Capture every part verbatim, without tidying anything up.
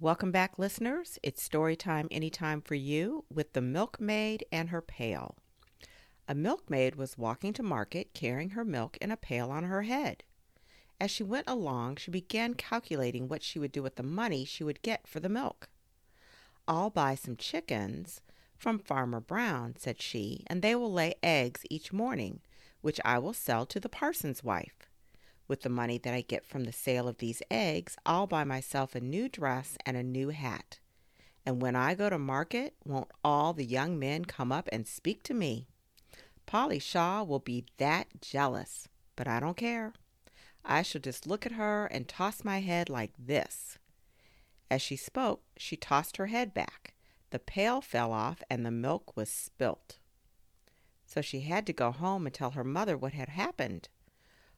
Welcome back, listeners. It's Storytime Anytime for You with the Milkmaid and Her Pail. A milkmaid was walking to market carrying her milk in a pail on her head. As she went along, she began calculating what she would do with the money she would get for the milk. "I'll buy some chickens from Farmer Brown," said she, "and they will lay eggs each morning, which I will sell to the parson's wife. With the money that I get from the sale of these eggs, I'll buy myself a new dress and a new hat. And when I go to market, won't all the young men come up and speak to me? Polly Shaw will be that jealous, but I don't care. I shall just look at her and toss my head like this." As she spoke, she tossed her head back. The pail fell off and the milk was spilt. So she had to go home and tell her mother what had happened.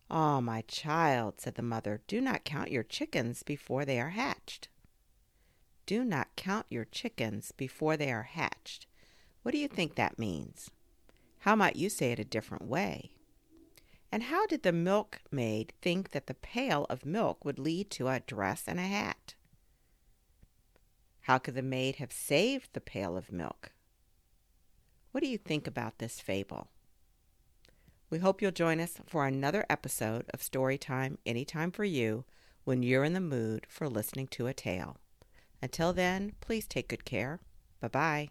"Oh, my child," said the mother, "do not count your chickens before they are hatched." Do not count your chickens before they are hatched. What do you think that means? How might you say it a different way? And how did the milkmaid think that the pail of milk would lead to a dress and a hat? How could the maid have saved the pail of milk? What do you think about this fable? We hope you'll join us for another episode of Storytime Anytime for You when you're in the mood for listening to a tale. Until then, please take good care. Bye-bye.